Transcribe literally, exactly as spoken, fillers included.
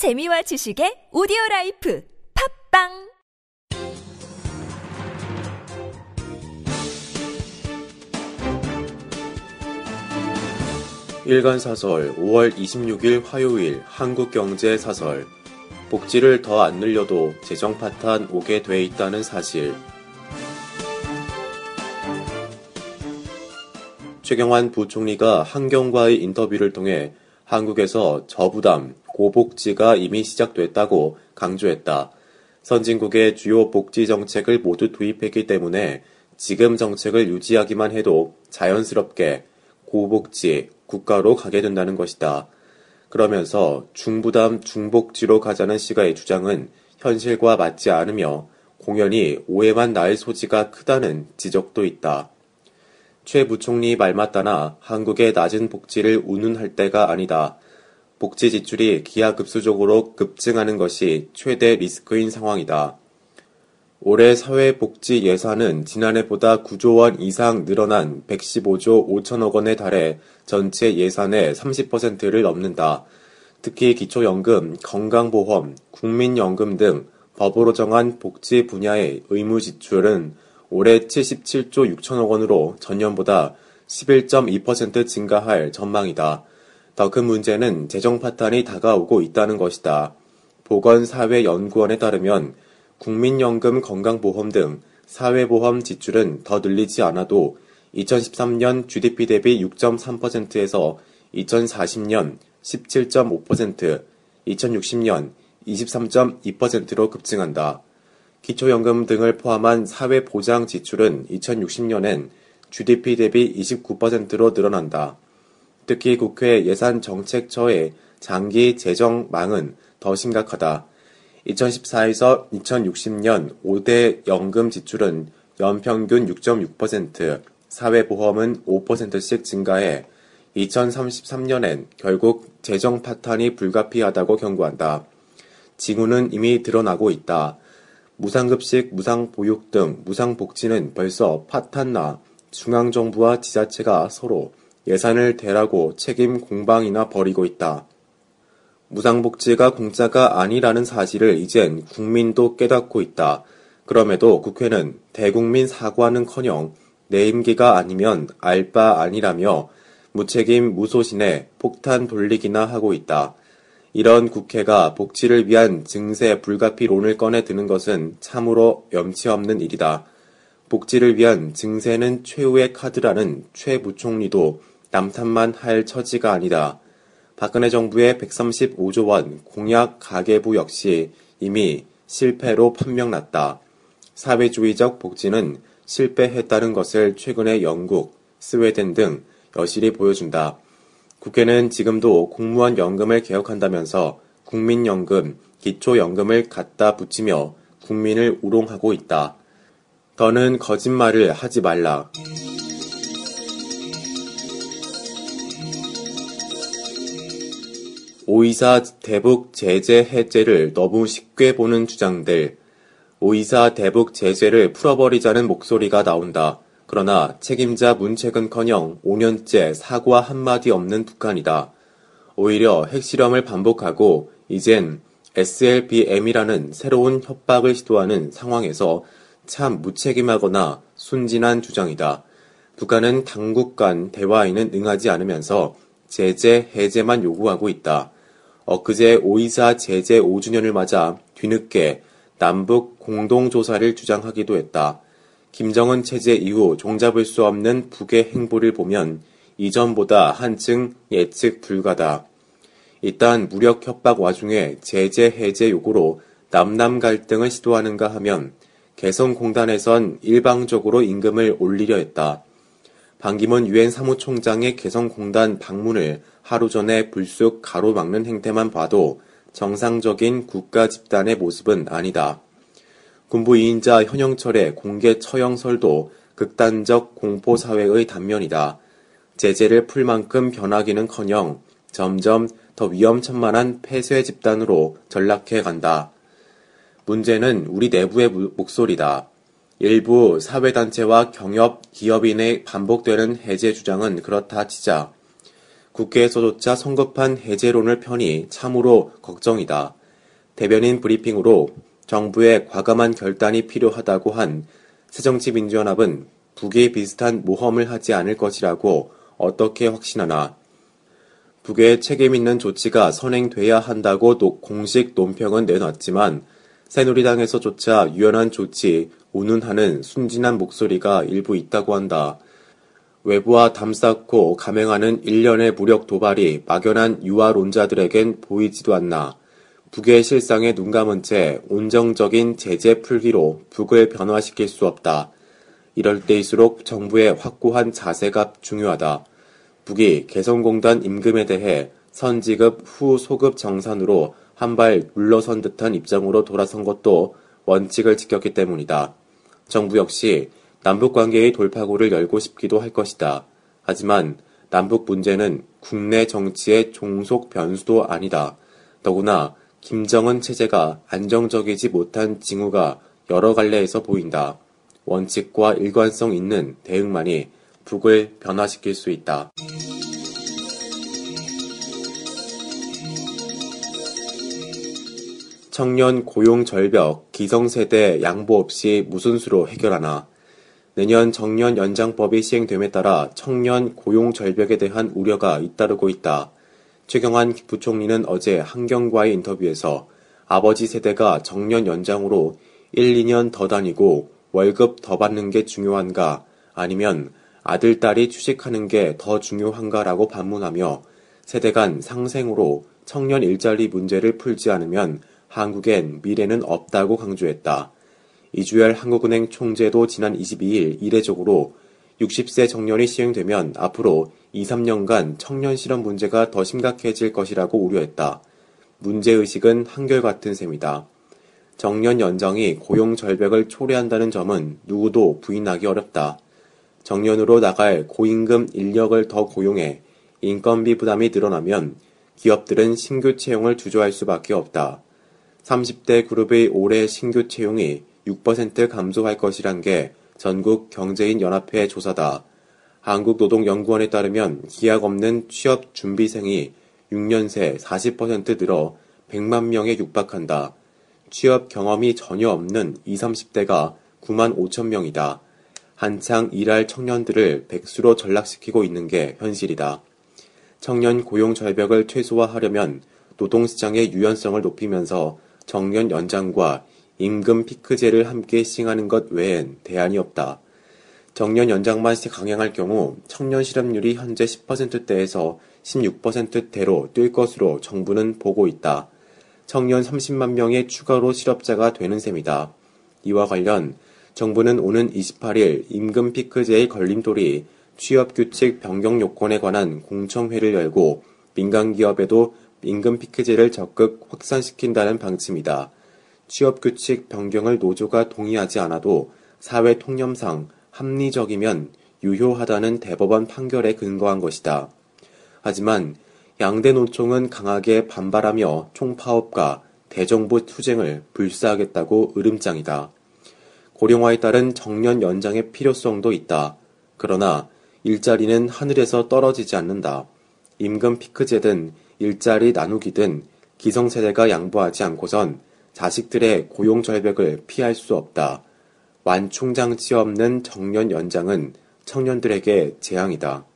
재미와 지식의 오디오라이프 팝빵 일간사설 오월 이십육일 화요일 한국경제사설 복지를 더 안 늘려도 재정파탄 오게 돼 있다는 사실. 최경환 부총리가 한경과의 인터뷰를 통해 한국에서 저부담, 고복지가 이미 시작됐다고 강조했다. 선진국의 주요 복지 정책을 모두 도입했기 때문에 지금 정책을 유지하기만 해도 자연스럽게 고복지, 국가로 가게 된다는 것이다. 그러면서 중부담 중복지로 가자는 시가의 주장은 현실과 맞지 않으며 공연히 오해만 낳을 소지가 크다는 지적도 있다. 최 부총리 말마따나 한국의 낮은 복지를 운운할 때가 아니다. 복지 지출이 기하급수적으로 급증하는 것이 최대 리스크인 상황이다. 올해 사회복지 예산은 지난해보다 구조 원 이상 늘어난 백십오조 오천억 원에 달해 전체 예산의 삼십 퍼센트를 넘는다. 특히 기초연금, 건강보험, 국민연금 등 법으로 정한 복지 분야의 의무 지출은 올해 칠십칠조 육천억 원으로 전년보다 십일 점 이 퍼센트 증가할 전망이다. 더 큰 문제는 재정 파탄이 다가오고 있다는 것이다. 보건사회연구원에 따르면 국민연금 건강보험 등 사회보험 지출은 더 늘리지 않아도 이천십삼년 지디피 대비 육 점 삼 퍼센트에서 이천사십년 십칠 점 오 퍼센트, 이천육십년 이십삼 점 이 퍼센트로 급증한다. 기초연금 등을 포함한 사회보장 지출은 이천육십년엔 지디피 대비 이십구 퍼센트로 늘어난다. 특히 국회 예산정책처의 장기 재정망은 더 심각하다. 이천십사에서 이천육십년 오대 연금 지출은 연평균 육 점 육 퍼센트, 사회보험은 오 퍼센트씩 증가해 이천삼십삼년엔 결국 재정 파탄이 불가피하다고 경고한다. 징후는 이미 드러나고 있다. 무상급식, 무상보육 등 무상복지는 벌써 파탄나 중앙정부와 지자체가 서로 예산을 대라고 책임 공방이나 벌이고 있다. 무상복지가 공짜가 아니라는 사실을 이젠 국민도 깨닫고 있다. 그럼에도 국회는 대국민 사과는커녕 내 임기가 아니면 알 바 아니라며 무책임 무소신에 폭탄 돌리기나 하고 있다. 이런 국회가 복지를 위한 증세 불가피론을 꺼내드는 것은 참으로 염치없는 일이다. 복지를 위한 증세는 최후의 카드라는 최 부총리도 남탓만 할 처지가 아니다. 박근혜 정부의 백삼십오조 원 공약 가계부 역시 이미 실패로 판명났다. 사회주의적 복지는 실패했다는 것을 최근에 영국, 스웨덴 등 여실히 보여준다. 국회는 지금도 공무원 연금을 개혁한다면서 국민연금, 기초연금을 갖다 붙이며 국민을 우롱하고 있다. 더는 거짓말을 하지 말라. 오이사 대북 제재 해제를 너무 쉽게 보는 주장들. 오이사 대북 제재를 풀어버리자는 목소리가 나온다. 그러나 책임자 문책은커녕 오년째 사과 한마디 없는 북한이다. 오히려 핵실험을 반복하고 이젠 에스엘비엠이라는 새로운 협박을 시도하는 상황에서 참 무책임하거나 순진한 주장이다. 북한은 당국 간 대화에는 응하지 않으면서 제재 해제만 요구하고 있다. 엊그제 오이사 제재 오주년을 맞아 뒤늦게 남북 공동조사를 주장하기도 했다. 김정은 체제 이후 종잡을 수 없는 북의 행보를 보면 이전보다 한층 예측 불가다. 일단 무력 협박 와중에 제재 해제 요구로 남남 갈등을 시도하는가 하면 개성공단에선 일방적으로 임금을 올리려 했다. 반기문 유엔 사무총장의 개성공단 방문을 하루 전에 불쑥 가로막는 행태만 봐도 정상적인 국가 집단의 모습은 아니다. 군부 이인자 현영철의 공개 처형설도 극단적 공포사회의 단면이다. 제재를 풀 만큼 변하기는커녕 점점 더 위험천만한 폐쇄 집단으로 전락해 간다. 문제는 우리 내부의 목소리다. 일부 사회단체와 경협, 기업인의 반복되는 해제 주장은 그렇다 치자 국회에서조차 성급한 해제론을 펴니 참으로 걱정이다. 대변인 브리핑으로 정부의 과감한 결단이 필요하다고 한 새정치민주연합은 북이 비슷한 모험을 하지 않을 것이라고 어떻게 확신하나. 북의 책임 있는 조치가 선행돼야 한다고 공식 논평은 내놨지만 새누리당에서조차 유연한 조치, 운운하는 순진한 목소리가 일부 있다고 한다. 외부와 담쌓고 감행하는 일련의 무력 도발이 막연한 유화론자들에겐 보이지도 않나. 북의 실상에 눈 감은 채 온정적인 제재 풀기로 북을 변화시킬 수 없다. 이럴 때일수록 정부의 확고한 자세가 중요하다. 북이 개성공단 임금에 대해 선지급 후 소급 정산으로 한 발 물러선 듯한 입장으로 돌아선 것도 원칙을 지켰기 때문이다. 정부 역시 남북관계의 돌파구를 열고 싶기도 할 것이다. 하지만 남북 문제는 국내 정치의 종속 변수도 아니다. 더구나 김정은 체제가 안정적이지 못한 징후가 여러 갈래에서 보인다. 원칙과 일관성 있는 대응만이 북을 변화시킬 수 있다. 청년 고용 절벽, 기성세대 양보 없이 무슨 수로 해결하나. 내년 정년 연장법이 시행됨에 따라 청년 고용 절벽에 대한 우려가 잇따르고 있다. 최경환 부총리는 어제 한경과의 인터뷰에서 아버지 세대가 정년 연장으로 일, 이 년 더 다니고 월급 더 받는 게 중요한가 아니면 아들, 딸이 취직하는 게 더 중요한가라고 반문하며 세대 간 상생으로 청년 일자리 문제를 풀지 않으면 한국엔 미래는 없다고 강조했다. 이주열 한국은행 총재도 지난 이십이 일 이례적으로 육십 세 정년이 시행되면 앞으로 이, 삼 년간 청년 실업 문제가 더 심각해질 것이라고 우려했다. 문제의식은 한결같은 셈이다. 정년 연장이 고용 절벽을 초래한다는 점은 누구도 부인하기 어렵다. 정년으로 나갈 고임금 인력을 더 고용해 인건비 부담이 늘어나면 기업들은 신규 채용을 주저할 수밖에 없다. 삼십 대 그룹의 올해 신규 채용이 육 퍼센트 감소할 것이란 게 전국 경제인 연합회 조사다. 한국노동연구원에 따르면 기약 없는 취업 준비생이 육 년 새 사십 퍼센트 늘어 백만 명에 육박한다. 취업 경험이 전혀 없는 이십, 삼십 대가 구만 오천 명이다. 한창 일할 청년들을 백수로 전락시키고 있는 게 현실이다. 청년 고용 절벽을 최소화하려면 노동시장의 유연성을 높이면서 정년 연장과 임금 피크제를 함께 시행하는 것 외엔 대안이 없다. 정년 연장만 강행할 경우 청년 실업률이 현재 십 퍼센트대에서 십육 퍼센트대로 뛸 것으로 정부는 보고 있다. 청년 삼십만 명의 추가로 실업자가 되는 셈이다. 이와 관련 정부는 오는 이십팔 일 임금 피크제의 걸림돌이 취업규칙 변경 요건에 관한 공청회를 열고 민간기업에도 임금 피크제를 적극 확산시킨다는 방침이다. 취업규칙 변경을 노조가 동의하지 않아도 사회 통념상 합리적이면 유효하다는 대법원 판결에 근거한 것이다. 하지만 양대 노총은 강하게 반발하며 총파업과 대정부 투쟁을 불사하겠다고 으름장이다. 고령화에 따른 정년 연장의 필요성도 있다. 그러나 일자리는 하늘에서 떨어지지 않는다. 임금 피크제든 일자리 나누기든 기성세대가 양보하지 않고선 자식들의 고용 절벽을 피할 수 없다. 완충장치 없는 정년 연장은 청년들에게 재앙이다.